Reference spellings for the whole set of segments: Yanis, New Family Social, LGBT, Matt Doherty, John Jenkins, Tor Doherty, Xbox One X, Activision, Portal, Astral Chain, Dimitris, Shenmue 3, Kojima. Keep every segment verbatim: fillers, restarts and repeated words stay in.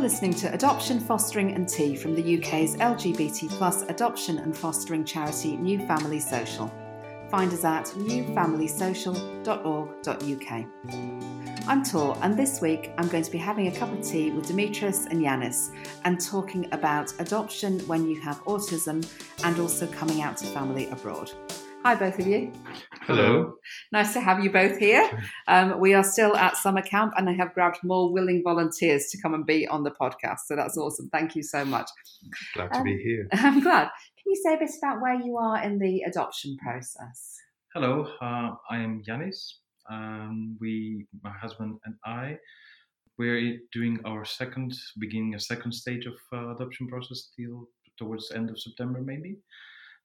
listening to Adoption, Fostering and Tea from the U K's L G B T plus adoption and fostering charity New Family Social. Find us at new family social dot org dot U K. I'm Tor, and this week I'm going to be having a cup of tea with Dimitris and Yanis and talking about adoption when you have autism and also coming out to family abroad. Hi, both of you. Hello. Nice to have you both here. Um, we are still at summer camp, and I have grabbed more willing volunteers to come and be on the podcast. So that's awesome. Thank you so much. Glad um, to be here. I'm glad. Can you say a bit about where you are in the adoption process? Hello. Uh, I am Yanis. Um, we, my husband and I, we're doing our second, beginning a second stage of uh, adoption process till towards the end of September, maybe.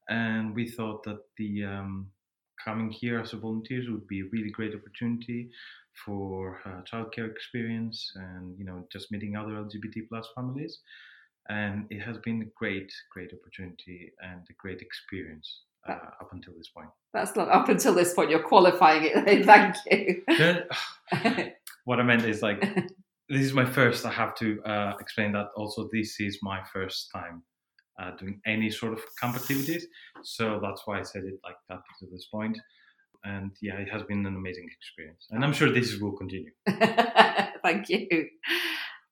And we thought that the um, coming here as a volunteers would be a really great opportunity for uh, childcare experience and, you know, just meeting other L G B T plus families. And it has been a great, great opportunity and a great experience uh, up until this point. That's not up until this point. You're qualifying it. Thank you. What I meant is, like, this is my first. I have to uh, explain that also this is my first time Uh, doing any sort of camp activities, so that's why I said it like that to this point. And yeah, it has been an amazing experience, and I'm sure this will continue. Thank you.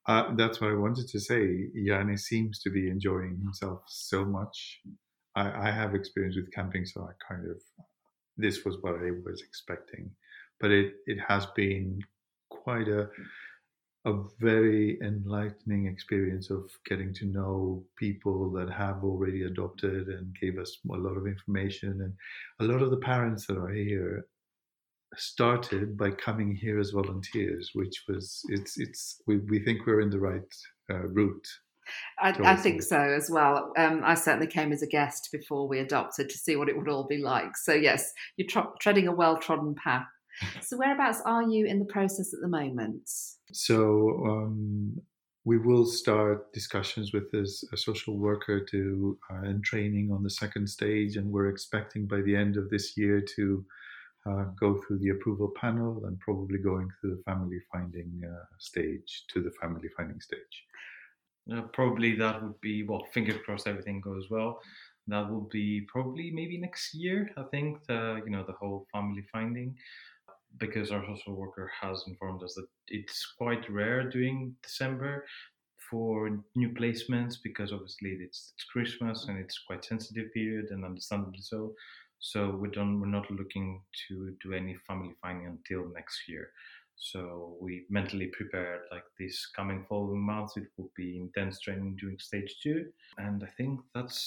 Uh, that's what I wanted to say. Yanni seems to be enjoying himself so much. I, I have experience with camping, so I kind of this was what I was expecting, but it it has been quite a a very enlightening experience of getting to know people that have already adopted, and gave us a lot of information. And a lot of the parents that are here started by coming here as volunteers, which was, it's, it's, we, we think we're in the right uh, route. I, I think so as well. Um, I certainly came as a guest before we adopted to see what it would all be like. So yes, you're tro- treading a well-trodden path. So whereabouts are you in the process at the moment? So um, we will start discussions with this, a social worker to uh, and training on the second stage, and we're expecting by the end of this year to uh, go through the approval panel and probably going through the family finding uh, stage to the family finding stage. Uh, probably that would be, well, fingers crossed everything goes well. That will be probably maybe next year, I think, the, you know, the whole family finding. Because our social worker has informed us that it's quite rare during December for new placements, because obviously it's, it's Christmas and it's quite sensitive period, and understandably so. So we don't, we're not looking to do any family finding until next year. So we mentally prepared, like, this coming following month, it will be intense training during stage two. And I think that's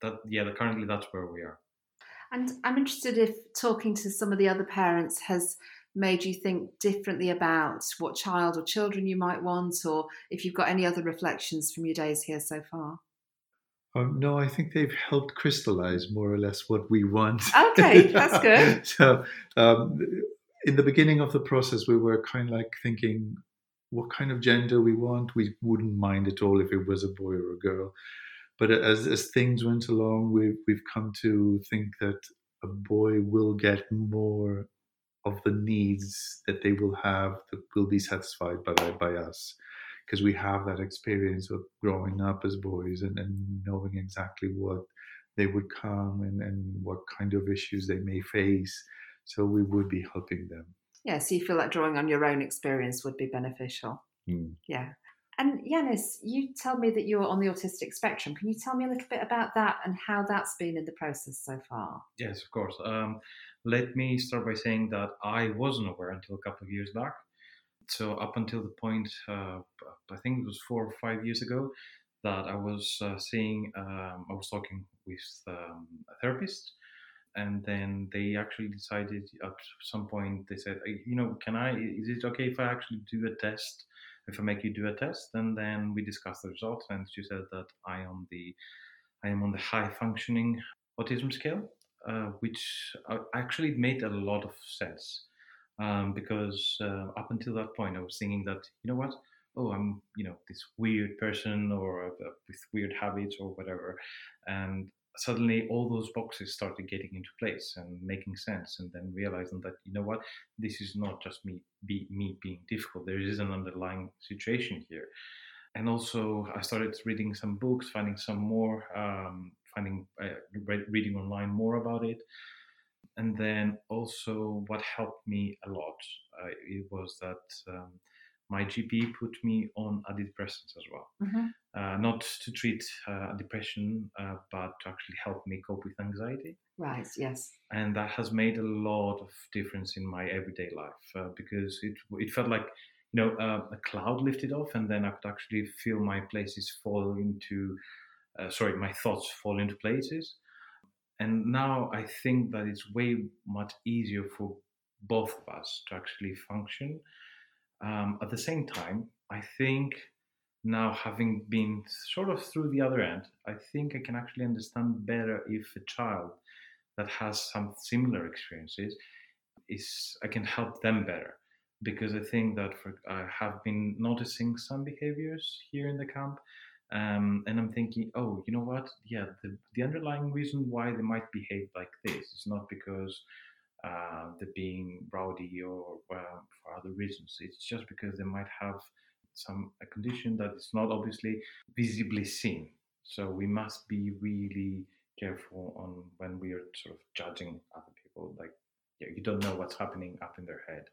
that. Yeah, currently that's where we are. And I'm interested if talking to some of the other parents has made you think differently about what child or children you might want, or if you've got any other reflections from your days here so far. Um, no, I think they've helped crystallize more or less what we want. Okay, that's good. So um, in the beginning of the process, we were kind of like thinking what kind of gender we want. We wouldn't mind at all if it was a boy or a girl. But as as things went along, we've, we've come to think that a boy will get more of the needs that they will have that will be satisfied by by us, because we have that experience of growing up as boys and, and knowing exactly what they would come and, and what kind of issues they may face. So we would be helping them. Yeah, so you feel like drawing on your own experience would be beneficial. Mm. Yeah. And Yanis, you tell me that you're on the autistic spectrum. Can you tell me a little bit about that and how that's been in the process so far? Yes, of course. Um, let me start by saying that I wasn't aware until a couple of years back. So up until the point, uh, I think it was four or five years ago, that I was uh, seeing, um, I was talking with um, a therapist, and then they actually decided at some point, they said, you know, can I, is it okay if I actually do a test? If I make you do a test, and then we discussed the results, and she said that I am the, I am on the high functioning autism scale, uh, which actually made a lot of sense, um, because uh, up until that point I was thinking that, you know what, oh, I'm, you know, this weird person or uh, with weird habits or whatever, and suddenly all those boxes started getting into place and making sense, and then realizing that, you know what, this is not just me be, me being difficult. There is an underlying situation here. and also I started reading some books, finding some more, um, finding uh, re- reading online more about it. And then also what helped me a lot, uh, it was that um, my G P put me on antidepressants as well. Mm-hmm. Uh, not to treat uh, depression, uh, but to actually help me cope with anxiety. Right, yes. And that has made a lot of difference in my everyday life, uh, because it it felt like, you know, uh, a cloud lifted off, and then I could actually feel my places fall into, uh, sorry, my thoughts fall into places. And now I think that it's way much easier for both of us to actually function. Um, at the same time, I think now, having been sort of through the other end, I think I can actually understand better if a child that has some similar experiences is, I can help them better, because I think that for, I have been noticing some behaviors here in the camp. Um, and I'm thinking, oh, you know what? Yeah, the, the underlying reason why they might behave like this is not because uh, they're being rowdy or uh, for other reasons. It's just because they might have some a condition that is not obviously visibly seen. So we must be really careful on when we are sort of judging other people. Like, yeah, you don't know what's happening up in their head.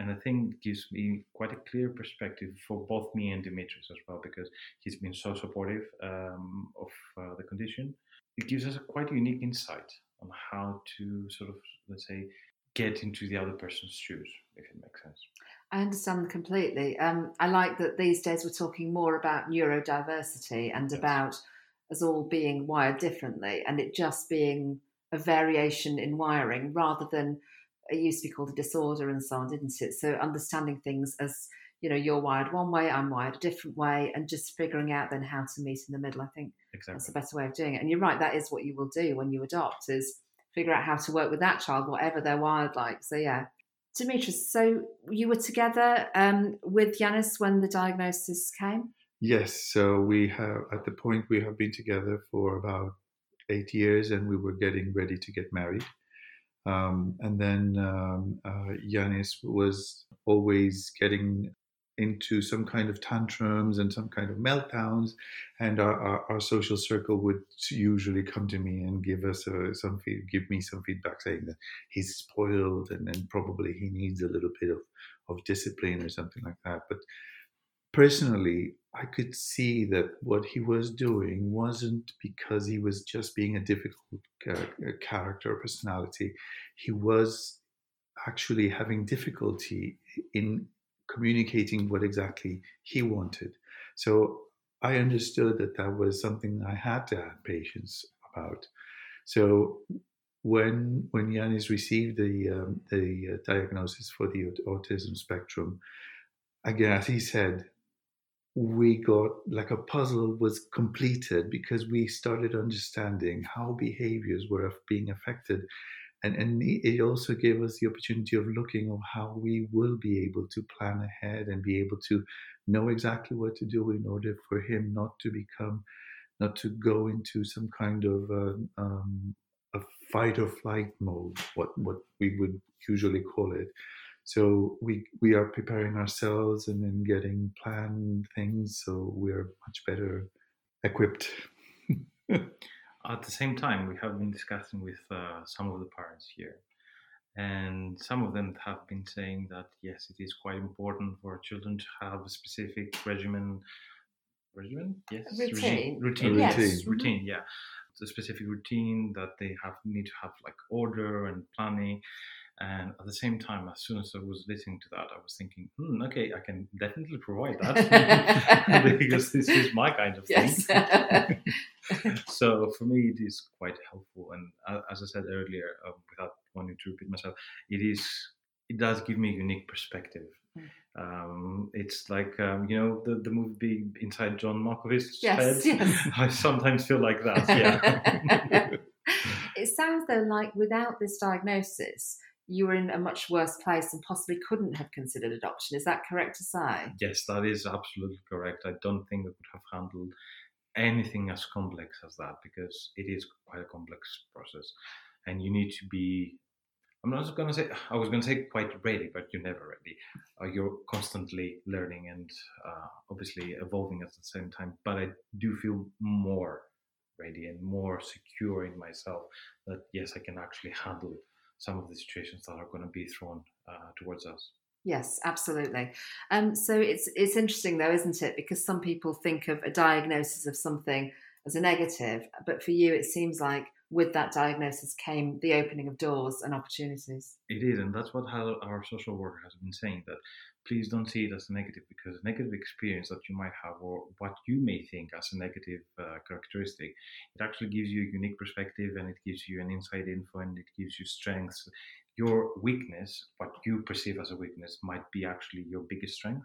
And I think it gives me quite a clear perspective for both me and Dimitris as well, because he's been so supportive um, of uh, the condition. It gives us a quite unique insight on how to sort of, let's say, get into the other person's shoes, if it makes sense. I understand completely. Um, I like that these days we're talking more about neurodiversity and yes. about us all being wired differently, and it just being a variation in wiring rather than... it used to be called a disorder and so on, didn't it? So understanding things as, you know, you're wired one way, I'm wired a different way, and just figuring out then how to meet in the middle. I think exactly. That's the better way of doing it. And you're right, that is what you will do when you adopt, is figure out how to work with that child, whatever they're wired like. So, yeah. Dimitris, so you were together um, with Yanis when the diagnosis came? Yes. So we have, at the point, we have been together for about eight years and we were getting ready to get married. Um, and then um, uh, Yanis was always getting into some kind of tantrums and some kind of meltdowns, and our, our, our social circle would usually come to me and give us a, some give me some feedback saying that he's spoiled and then probably he needs a little bit of, of discipline or something like that. But personally, I could see that what he was doing wasn't because he was just being a difficult uh, character or personality. He was actually having difficulty in communicating what exactly he wanted. So I understood that that was something I had to have patience about. So when when Yanis received the um, the diagnosis for the autism spectrum, again, as he said, we got like a puzzle was completed because we started understanding how behaviors were being affected. And, and it also gave us the opportunity of looking at how we will be able to plan ahead and be able to know exactly what to do in order for him not to become, not to go into some kind of um, um, a fight or flight mode, what, what we would usually call it. So we we are preparing ourselves and then getting planned things, so we're much better equipped. At the same time, we have been discussing with uh, some of the parents here, and some of them have been saying that, yes, it is quite important for children to have a specific regimen, regimen? Yes, routine. Routine, routine. Yes. routine, routine yeah. It's a specific routine that they have need to have like order and planning. And at the same time, as soon as I was listening to that, I was thinking, hmm, okay, I can definitely provide that because this is my kind of yes. thing. So for me, it is quite helpful. And as I said earlier, uh, without wanting to repeat myself, it is it does give me a unique perspective. Um, it's like, um, you know, the, the movie Inside John Malkovich's yes, head. Yes. I sometimes feel like that, yeah. It sounds, though, like without this diagnosis, you were in a much worse place and possibly couldn't have considered adoption. Is that correct to say? Yes, that is absolutely correct. I don't think I could have handled anything as complex as that because it is quite a complex process. And you need to be I'm not going to say, I was going to say quite ready, but you're never ready. Uh, you're constantly learning and uh, obviously evolving at the same time. But I do feel more ready and more secure in myself that, yes, I can actually handle some of the situations that are going to be thrown uh, towards us. Yes, absolutely. Um, so it's it's interesting, though, isn't it? Because some people think of a diagnosis of something as a negative, but for you, it seems like with that diagnosis came the opening of doors and opportunities. It is, and that's what our social worker has been saying, that please don't see it as a negative, because a negative experience that you might have, or what you may think as a negative uh, characteristic, it actually gives you a unique perspective, and it gives you an inside info, and it gives you strengths. Your weakness, what you perceive as a weakness, might be actually your biggest strength.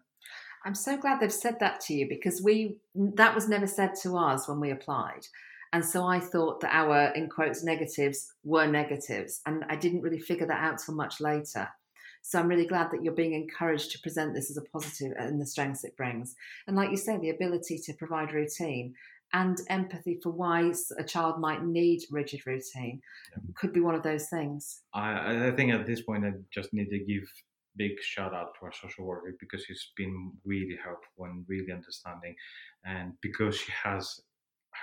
I'm so glad they've said that to you, because we that was never said to us when we applied. And so I thought that our, in quotes, negatives were negatives. And I didn't really figure that out till much later. So I'm really glad that you're being encouraged to present this as a positive and the strengths it brings. And like you say, the ability to provide routine and empathy for why a child might need rigid routine could be one of those things. I, I think at this point, I just need to give big shout out to our social worker, because she's been really helpful and really understanding. And because she has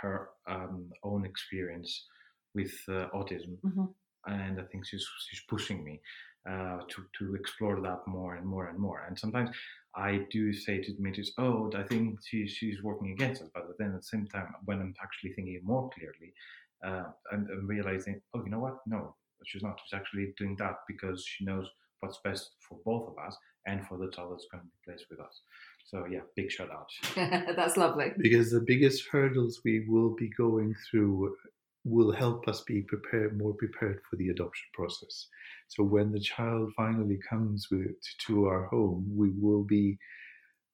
her um, own experience with uh, autism, mm-hmm. and I think she's she's pushing me uh, to to explore that more and more and more. And sometimes I do say to Dimitris, "Oh, I think she she's working against us," but then at the same time, when I'm actually thinking more clearly, uh, I'm, I'm realizing, "Oh, you know what? No, she's not. She's actually doing that because she knows what's best for both of us and for the child that's going to be placed with us." So yeah, big shout out. That's lovely. Because the biggest hurdles we will be going through will help us be prepared, more prepared for the adoption process. So when the child finally comes with, to our home, we will be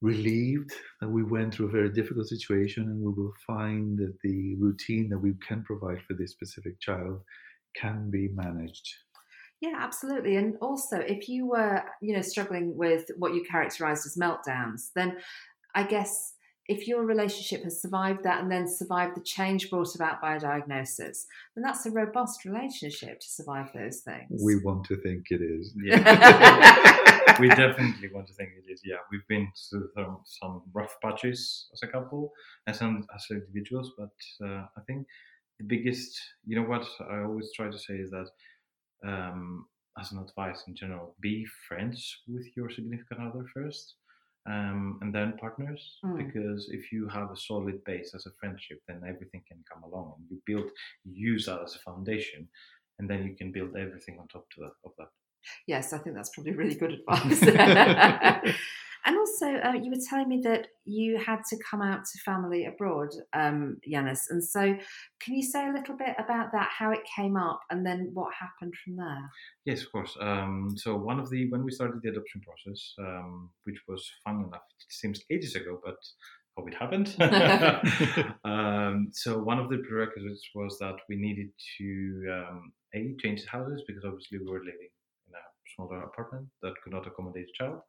relieved that we went through a very difficult situation, and we will find that the routine that we can provide for this specific child can be managed. Yeah, absolutely. And also, if you were, you know, struggling with what you characterized as meltdowns, then I guess if your relationship has survived that and then survived the change brought about by a diagnosis, then that's a robust relationship to survive those things. We want to think it is. Yeah. We definitely want to think it is, yeah. We've been through some, some rough patches as a couple and some as individuals, but uh, I think the biggest, you know what I always try to say is that Um, as an advice in general, be friends with your significant other first, um, and then partners, mm. because if you have a solid base as a friendship, then everything can come along, and you build, you use that as a foundation, and then you can build everything on top to that, of that. Yes, I think that's probably really good advice. And also, uh, you were telling me that you had to come out to family abroad, um, Yanis. And so can you say a little bit about that, how it came up, and then what happened from there? Yes, of course. Um, so one of the when we started the adoption process, um, which was fun enough, it seems ages ago, but hope it happened. um, so one of the prerequisites was that we needed to, um, A, change houses, because obviously we were living in a smaller apartment that could not accommodate a child.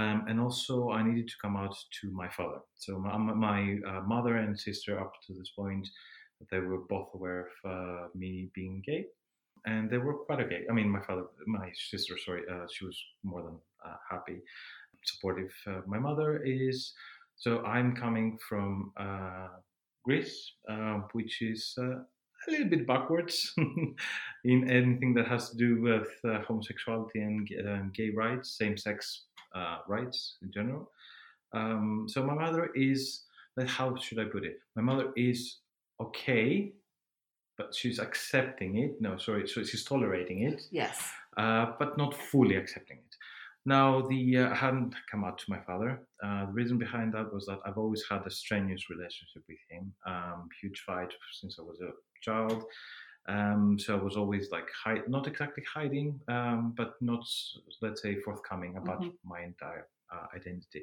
Um, and also I needed to come out to my father. So my, my uh, mother and sister, up to this point, they were both aware of uh, me being gay, and they were quite okay. I mean, my father, my sister, sorry, uh, she was more than uh, happy, supportive. Uh, my mother is, so I'm coming from uh, Greece, uh, which is uh, a little bit backwards in anything that has to do with uh, homosexuality and uh, gay rights, same-sex Uh, rights in general. Um, so my mother is, how should I put it? My mother is okay, but she's accepting it. No, sorry, so she's tolerating it. Yes. Uh, but not fully accepting it. Now, the uh, I hadn't come out to my father. Uh, the reason behind that was that I've always had a strenuous relationship with him. Um, huge fight since I was a child. Um, so I was always like, hide, not exactly hiding, um, but not, let's say, forthcoming about mm-hmm. my entire uh, identity.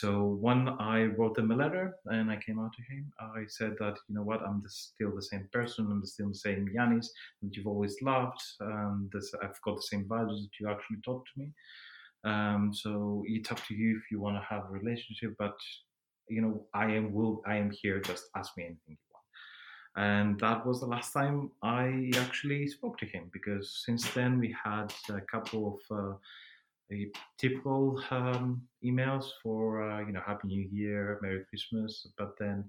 So one, I wrote them a letter and I came out to him. I said that, you know what, I'm the, still the same person. I'm still the same Yanis that you've always loved. Um, this, I've got the same values that you actually taught to me. Um, so it's up to you if you want to have a relationship, but, you know, I am will, I am here, just ask me anything. And that was the last time I actually spoke to him, because since then we had a couple of uh, a typical um, emails for, uh, you know, Happy New Year, Merry Christmas, but then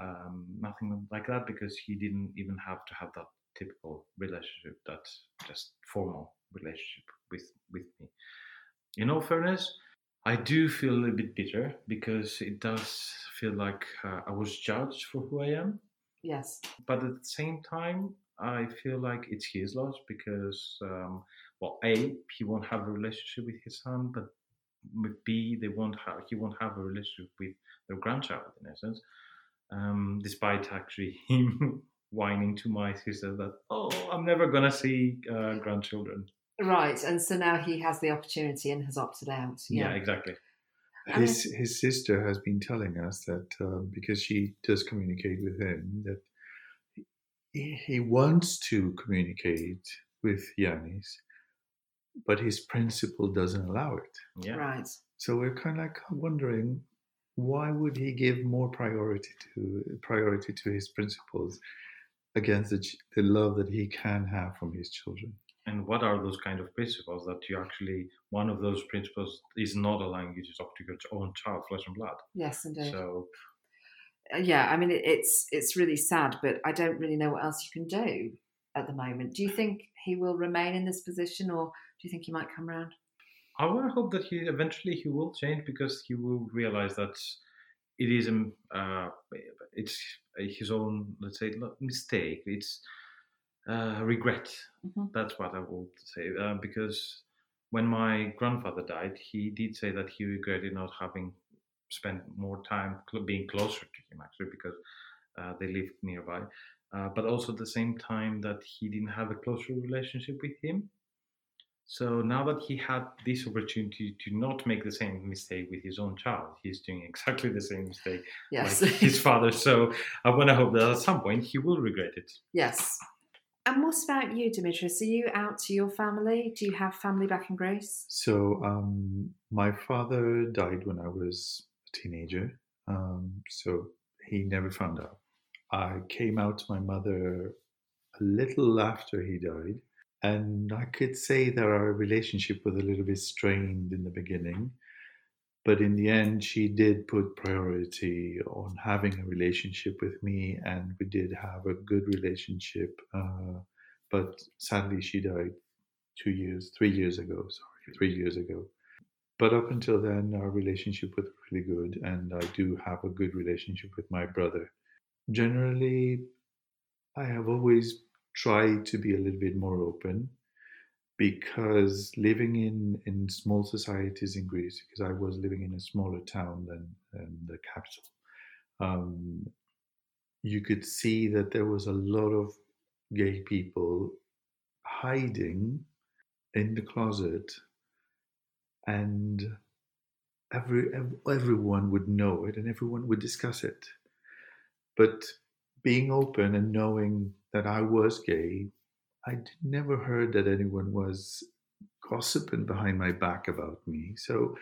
um, nothing like that, because he didn't even have to have that typical relationship, that just formal relationship with, with me. In all fairness, I do feel a little bit bitter, because it does feel like uh, I was judged for who I am. Yes. But at the same time, I feel like it's his loss, because, um, well, A, he won't have a relationship with his son, but B, they won't have, he won't have a relationship with their grandchild, in essence, um, despite actually him whining to my sister that, oh, I'm never going to see uh, grandchildren. Right, and so now he has the opportunity and has opted out. Yeah, yeah exactly. His his sister has been telling us that um, because she does communicate with him, that he, he wants to communicate with Yanis, but his principle doesn't allow it. Yeah. Right. So we're kind of like wondering, why would he give more priority to priority to his principles against the, the love that he can have from his children? And what are those kind of principles that you actually, one of those principles is not allowing you to talk to your own child, flesh and blood. Yes, indeed. So, yeah, I mean, it's it's really sad, but I don't really know what else you can do at the moment. Do you think he will remain in this position, or do you think he might come round? I want to hope that he eventually he will change, because he will realise that it is uh, it's his own, let's say, mistake. It's Uh, regret. Mm-hmm. That's what I would say. Uh, because when my grandfather died, he did say that he regretted not having spent more time cl- being closer to him, actually, because uh, they lived nearby. Uh, but also at the same time that he didn't have a closer relationship with him. So now that he had this opportunity to not make the same mistake with his own child, he's doing exactly the same mistake yes. like his father. So I want to hope that at some point he will regret it. Yes. And what about you, Dimitris? Are you out to your family? Do you have family back in Greece? So um, my father died when I was a teenager, um, so he never found out. I came out to my mother a little after he died, and I could say that our relationship was a little bit strained in the beginning, but in the end she did put priority on having a relationship with me, and we did have a good relationship. Uh, but sadly she died two years, three years ago, sorry, three years ago. But up until then, our relationship was really good, and I do have a good relationship with my brother. Generally, I have always tried to be a little bit more open, because living in, in small societies in Greece, because I was living in a smaller town than, than the capital, um, you could see that there was a lot of gay people hiding in the closet, and every, everyone would know it and everyone would discuss it. But being open and knowing that I was gay, I never heard that anyone was gossiping behind my back about me. So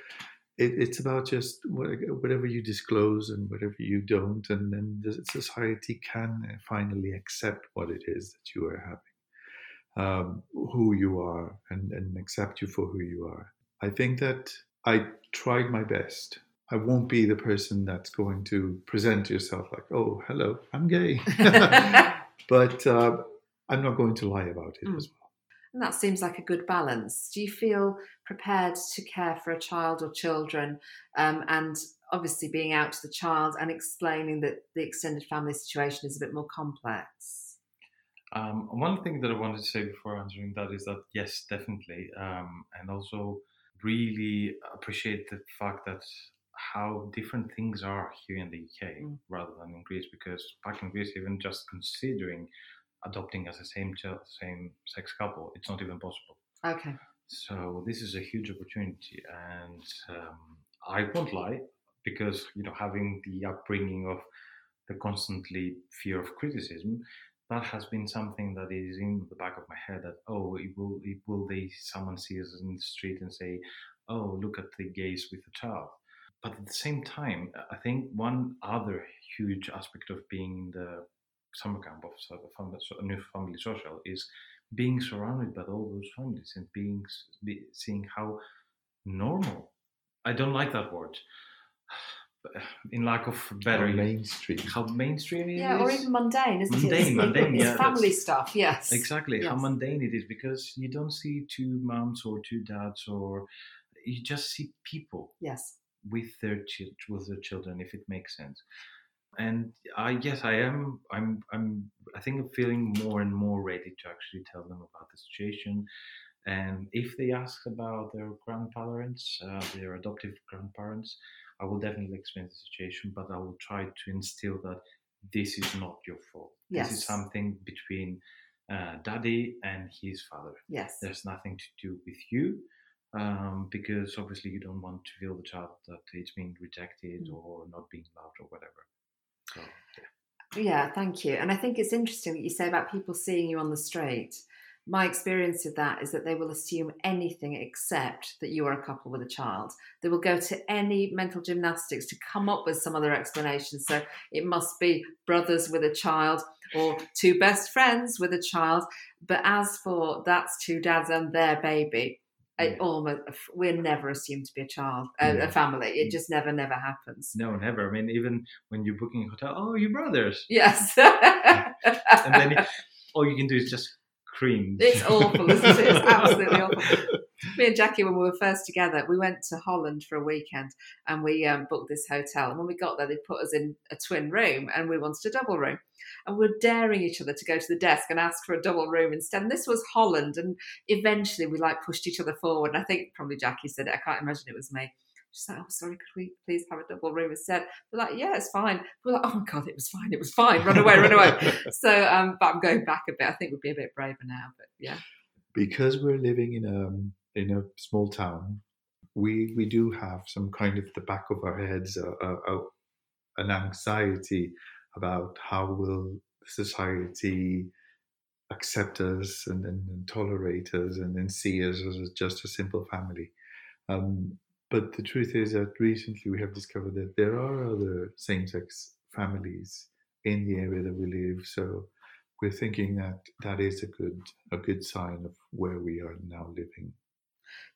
it, it's about just whatever you disclose and whatever you don't, and then the society can finally accept what it is that you are having, um, who you are, and, and accept you for who you are. I think that I tried my best. I won't be the person that's going to present yourself like, oh, hello, I'm gay. But... Uh, I'm not going to lie about it mm. as well. And that seems like a good balance. Do you feel prepared to care for a child or children? Um, and obviously being out to the child and explaining that the extended family situation is a bit more complex. Um, one thing that I wanted to say before answering that is that, yes, definitely. Um, and also really appreciate the fact that how different things are here in the U K mm. rather than in Greece, because back in Greece, even just considering adopting as a same child, same sex couple, it's not even possible. Okay. So this is a huge opportunity, and um, I won't lie, because you know, having the upbringing of the constantly fear of criticism, that has been something that is in the back of my head. That oh, it will, it will they someone see us in the street and say, oh, look at the gays with the child. But at the same time, I think one other huge aspect of being in the summer camp of sort of a New Family Social is being surrounded by all those families and being be, seeing how normal. I don't like that word. In lack of better, how mainstream. How mainstream it yeah, is. Yeah, or even mundane, isn't mundane, it? It's, mundane, it's yeah, family stuff, yes. Exactly, yes. How mundane it is, because you don't see two mums or two dads, or you just see people. Yes. With their children, with their children, if it makes sense. And I yes, I am. I'm. I'm. I think I'm feeling more and more ready to actually tell them about the situation. And if they ask about their grandparents, uh, their adoptive grandparents, I will definitely explain the situation, but I will try to instill that this is not your fault. Yes. This is something between uh, daddy and his father. Yes. There's nothing to do with you, um, because obviously you don't want to feel the child that it's being rejected mm. or not being loved or whatever. So, yeah. yeah, thank you. And I think it's interesting what you say about people seeing you on the straight. My experience of that is that they will assume anything except that you are a couple with a child. They will go to any mental gymnastics to come up with some other explanation. So it must be brothers with a child or two best friends with a child. But as for that's two dads and their baby, yeah. it almost, we're never assumed to be a child, a, yeah. a family. It just never, never happens. No, never. I mean, even when you're booking a hotel, oh, you're brothers. Yes. And then it, all you can do is just... Cream. It's awful, isn't it? It's absolutely awful. Me and Jackie, when we were first together, we went to Holland for a weekend and we um, booked this hotel. And when we got there, they put us in a twin room and we wanted a double room. And we were daring each other to go to the desk and ask for a double room instead. And this was Holland. And eventually we like pushed each other forward. And I think probably Jackie said it. I can't imagine it was me. She's like, oh, sorry, could we please have a double room instead? We're like, yeah, it's fine. We're like, oh, my God, it was fine. It was fine. Run away, run away. So, um, but I'm going back a bit. I think we'd be a bit braver now, but yeah. Because we're living in a, in a small town, we we do have some kind of the back of our heads, uh, uh, uh, an anxiety about how will society accept us and, and, and tolerate us and then see us as just a simple family. Um But the truth is that recently we have discovered that there are other same-sex families in the area that we live. So we're thinking that that is a good a good sign of where we are now living.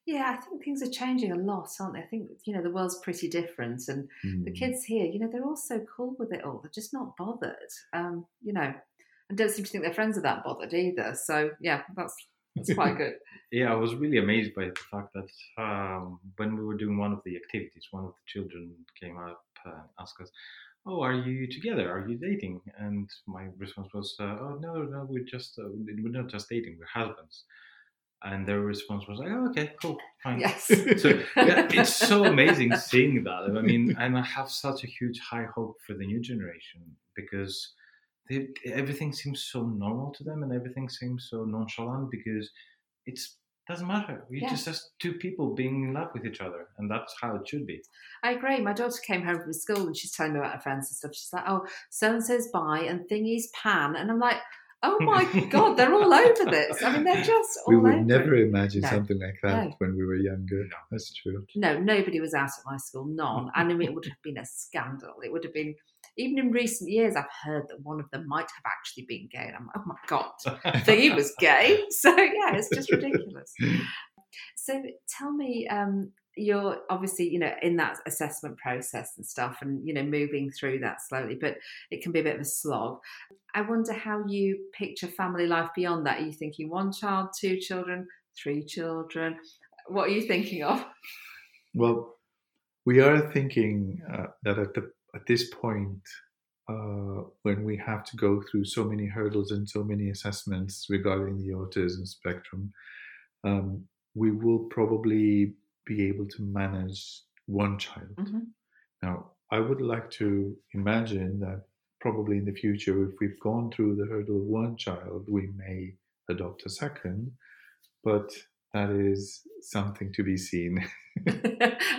Yeah, I think things are changing a lot, aren't they? I think, you know, the world's pretty different. And mm. the kids here, you know, they're all so cool with it all. They're just not bothered, um, you know, and don't seem to think their friends are that bothered either. So, yeah, that's... It's quite good. Yeah, I was really amazed by the fact that um, when we were doing one of the activities, one of the children came up and asked us, oh, are you together? Are you dating? And my response was, uh, oh, no, no, we're just, uh, we're not just dating, we're husbands. And their response was like, oh, okay, cool, fine. Yes. So yeah, it's so amazing seeing that. I mean, and I have such a huge high hope for the new generation because... They, everything seems so normal to them and everything seems so nonchalant because it doesn't matter. You're yes. just, just two people being in love with each other, and that's how it should be. I agree. My daughter came home from school and she's telling me about her friends and stuff. She's like, oh, so-and-so's bi and thingy's pan. And I'm like, oh, my God, they're all over this. I mean, they're just all over. We would over never it. imagine no. something like that no. when we were younger. No. That's true. No, nobody was out at my school, none. And I mean, it would have been a scandal. It would have been... Even in recent years, I've heard that one of them might have actually been gay. And I'm like, oh, my God, I think he was gay. So, yeah, it's just ridiculous. So tell me, um, you're obviously, you know, in that assessment process and stuff and, you know, moving through that slowly, but it can be a bit of a slog. I wonder how you picture family life beyond that. Are you thinking one child, two children, three children? What are you thinking of? Well, we are thinking uh, that at the At this point, uh, when we have to go through so many hurdles and so many assessments regarding the autism spectrum, um, we will probably be able to manage one child. Mm-hmm. Now, I would like to imagine that probably in the future, if we've gone through the hurdle of one child, we may adopt a second, but that is something to be seen.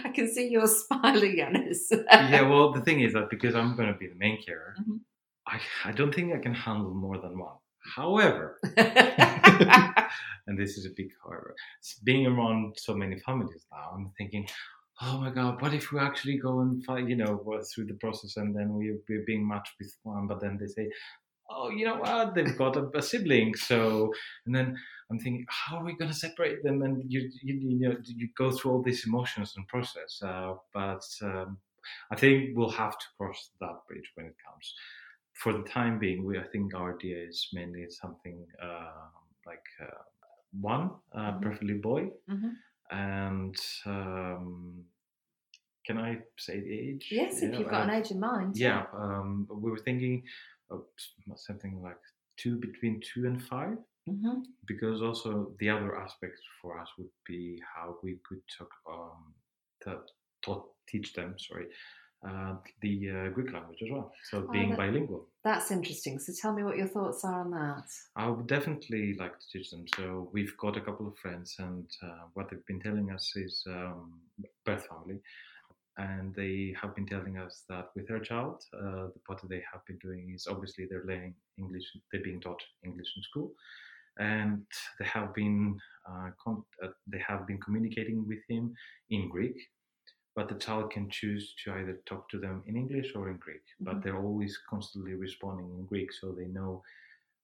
I can see you're smiling, Yanis. Yeah, well, the thing is that because I'm going to be the main carer, mm-hmm. I, I don't think I can handle more than one. However, and this is a big however, being around so many families now, I'm thinking, oh my God, what if we actually go and fight, you know, through the process and then we, we're being matched with one, but then they say, oh, you know what, they've got a, a sibling. So, and then I'm thinking, how are we going to separate them? And you, you, you know, you go through all these emotions and process. Uh, but um, I think we'll have to cross that bridge when it comes. For the time being, we I think our idea is mainly something uh, like uh, one, uh, mm-hmm. preferably boy, mm-hmm. and um, can I say the age? Yes, you if know, you've got uh, an age in mind. Yeah, yeah. Um, we were thinking of something like two, between two and five, mm-hmm. because also the other aspect for us would be how we could talk, um, to, to teach them, sorry, Uh, the uh, Greek language as well, so oh, being that, bilingual. That's interesting. So tell me what your thoughts are on that. I would definitely like to teach them. So we've got a couple of friends, and uh, what they've been telling us is um, birth family, and they have been telling us that with their child, uh, what they have been doing is obviously they're learning English, they're being taught English in school, and they have been uh, con- uh, they have been communicating with him in Greek. But the child can choose to either talk to them in English or in Greek. But mm-hmm. they're always constantly responding in Greek, so they know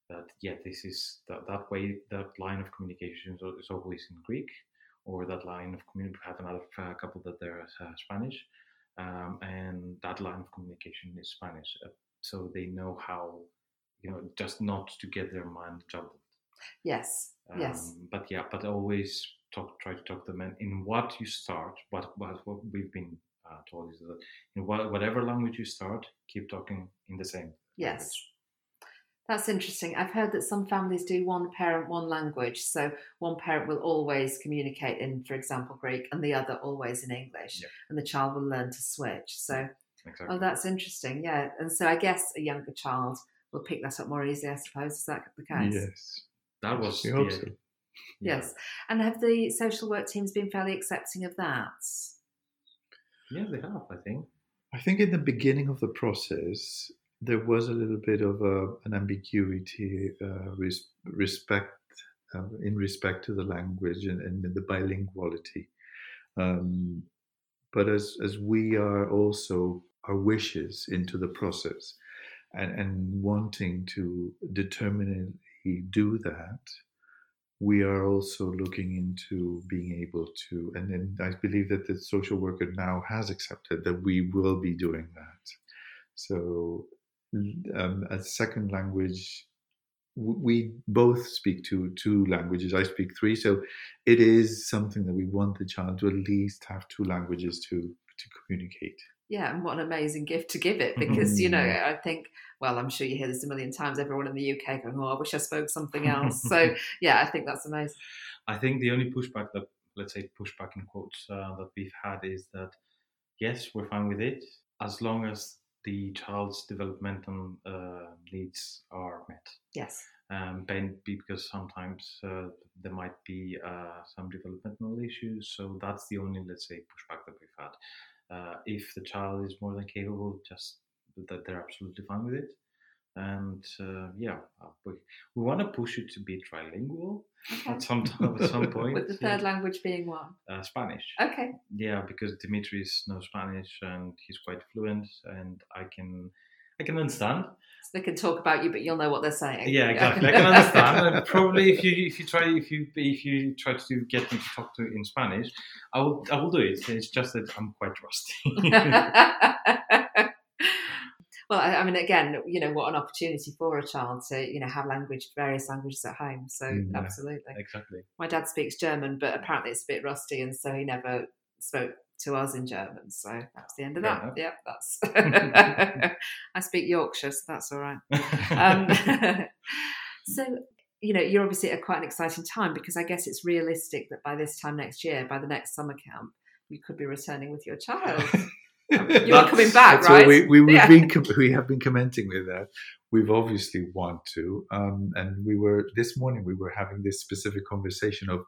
that yeah, this is that, that way. That line of communication is always in Greek, or that line of communication. We have another couple that they're uh, Spanish, um, and that line of communication is Spanish. Uh, so they know how, you know, just not to get their mind jumbled. Yes. Um, yes. But yeah, but always. Talk, try to talk them in, in what you start, but what, what we've been uh, told is that in what, whatever language you start, keep talking in the same yes language. That's interesting. I've heard that some families do one parent, one language, so one parent will always communicate in, for example, Greek, and the other always in English, yeah. and the child will learn to switch. So exactly. Oh, that's interesting. Yeah, and so I guess a younger child will pick that up more easily, I suppose. Is that the case? Yes, that was the answer. Yeah. Yes, and have the social work teams been fairly accepting of that? Yeah, they have, I think. I think in the beginning of the process, there was a little bit of a, an ambiguity uh, res- respect uh, in respect to the language and, and the bilinguality. Um, but as, as we are also our wishes into the process and, and wanting to determinately do that, we are also looking into being able to, and then I believe that the social worker now has accepted that we will be doing that. So um, a second language, we both speak two, two languages, I speak three, so it is something that we want the child to at least have two languages to, to communicate. Yeah, and what an amazing gift to give it, because, you know, I think, well, I'm sure you hear this a million times, everyone in the U K going, oh, I wish I spoke something else. So, yeah, I think that's amazing. I think the only pushback that, let's say pushback in quotes, uh, that we've had is that, yes, we're fine with it, as long as the child's developmental uh, needs are met. Yes. Um, because sometimes uh, there might be uh, some developmental issues, so that's the only, let's say, pushback that we've had. Uh, if the child is more than capable, just that they're absolutely fine with it. And uh, yeah, we, we want to push it to be trilingual okay. at some time, at some point. With the third yeah. language being what? Uh, Spanish. Okay. Yeah, because Dimitris knows Spanish and he's quite fluent, and I can, I can understand. So they can talk about you, but you'll know what they're saying. Yeah, exactly. I can understand. And probably if you if you try if you if you try to get them to talk to in Spanish, I will I will do it. It's just that I'm quite rusty. Well, I, I mean, again, you know, what an opportunity for a child to, you know, have language, various languages at home. So mm, absolutely, exactly. My dad speaks German, but apparently it's a bit rusty, and so he never spoke to us in German, so that's the end of that. Yeah, yep, that's. I speak Yorkshire, so that's all right. Um, so, you know, you're obviously at quite an exciting time, because I guess it's realistic that by this time next year, by the next summer camp, you could be returning with your child. You are coming back, right? We we we've yeah. been we have been commenting with that. We've obviously want to, um, and we were this morning. We were having this specific conversation of.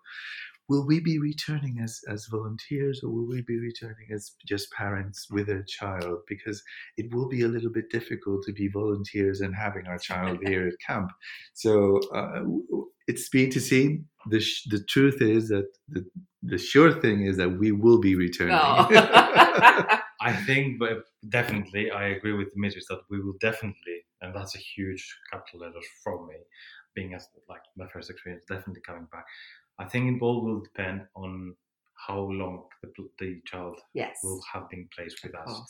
Will we be returning as, as volunteers, or will we be returning as just parents with their child? Because it will be a little bit difficult to be volunteers and having our child here at camp. So uh, it's been to see. The sh- the truth is that the, the sure thing is that we will be returning. Oh. I think, but definitely, I agree with Dimitris that we will definitely uh, And that's a huge capital letter from me, being as like my first experience, definitely coming back. I think it all will depend on how long the, the child yes. will have been placed with us,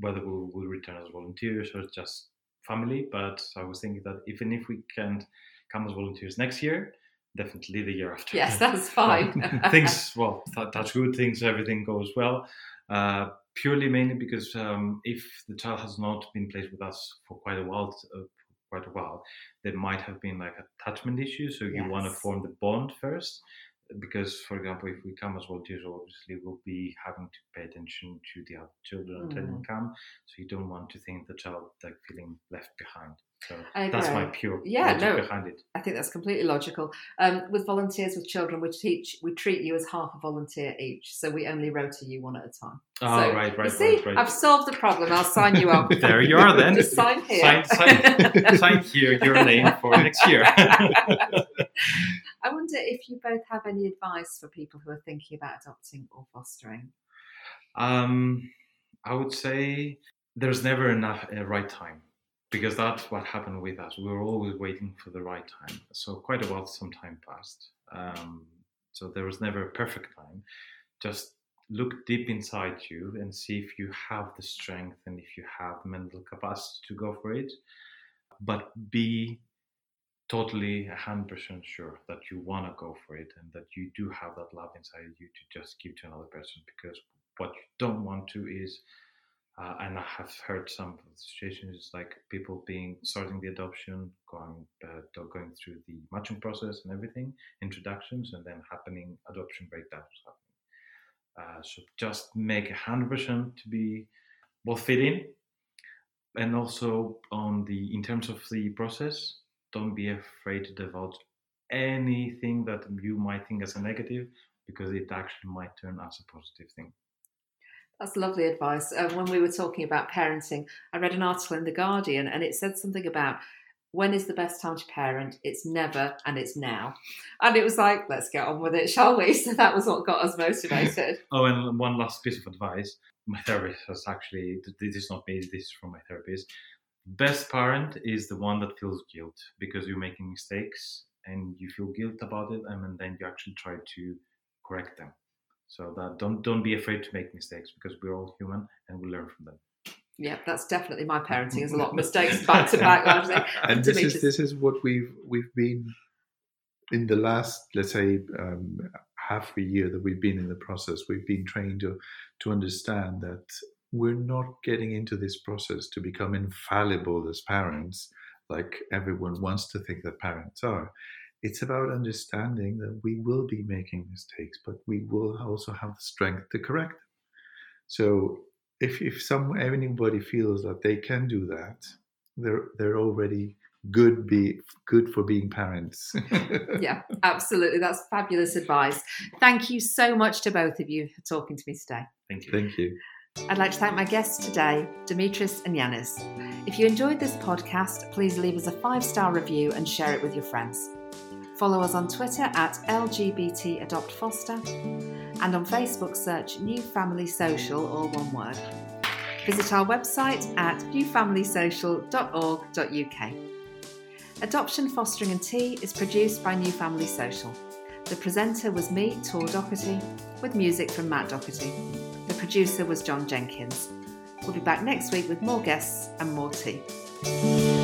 whether we will return as volunteers or just family. But I was thinking that even if we can't come as volunteers next year, definitely the year after. Yes, that's fine. Things, well, that, that's good. Things, everything goes well. Uh, purely mainly because um, if the child has not been placed with us for quite a while, uh, quite a while, there might have been like attachment issues. So yes. you want to form the bond first. Because, for example, if we come as volunteers, obviously we'll be having to pay attention to the other children mm. attending camp. So you don't want to think the child like feeling left behind. So that's my pure yeah, logic no, behind it. I think that's completely logical. Um, with volunteers with children, we teach we treat you as half a volunteer each, so we only rotor you one at a time. Oh, so, right, right, you see, right, right. I've solved the problem. I'll sign you up. There you are. Then just sign here. Sign, sign, sign here your name for next year. I wonder if you both have any advice for people who are thinking about adopting or fostering. Um, I would say there's never enough uh, right time. Because that's what happened with us. We were always waiting for the right time. So quite a while, some time passed. Um, so there was never a perfect time. Just look deep inside you and see if you have the strength and if you have the mental capacity to go for it. But be totally one hundred percent sure that you want to go for it and that you do have that love inside you to just give to another person. Because what you don't want to is... Uh, and I have heard some of the situations like people being starting the adoption, going uh, going through the matching process and everything, introductions, and then happening adoption breakdowns. Uh, so just make one hundred percent to be both fit in, and also on the in terms of the process, don't be afraid to divulge anything that you might think as a negative, because it actually might turn as a positive thing. That's lovely advice. Uh, when we were talking about parenting, I read an article in The Guardian and it said something about when is the best time to parent? It's never and it's now. And it was like, let's get on with it, shall we? So that was what got us motivated. Oh, and one last piece of advice. My therapist has actually, this is not me, this is from my therapist. Best parent is the one that feels guilt because you're making mistakes and you feel guilt about it and then you actually try to correct them. So that don't don't be afraid to make mistakes because we're all human and we learn from them. Yeah, that's definitely my parenting is a lot of mistakes back to back. And this is this is what we've we've been in the last, let's say, um, half a year that we've been in the process. We've been trained to to understand that we're not getting into this process to become infallible as parents, like everyone wants to think that parents are. It's about understanding that we will be making mistakes, but we will also have the strength to correct them. So if, if some anybody feels that they can do that, they're they're already good be good for being parents. Yeah, absolutely. That's fabulous advice. Thank you so much to both of you for talking to me today. Thank you. Thank you. I'd like to thank my guests today, Dimitris and Yanis. If you enjoyed this podcast, please leave us a five-star review and share it with your friends. Follow us on Twitter at L G B T Adopt Foster and on Facebook search New Family Social, all one word. Visit our website at new family social dot org dot U K. Adoption, Fostering and Tea is produced by New Family Social. The presenter was me, Tor Doherty, with music from Matt Doherty. The producer was John Jenkins. We'll be back next week with more guests and more tea.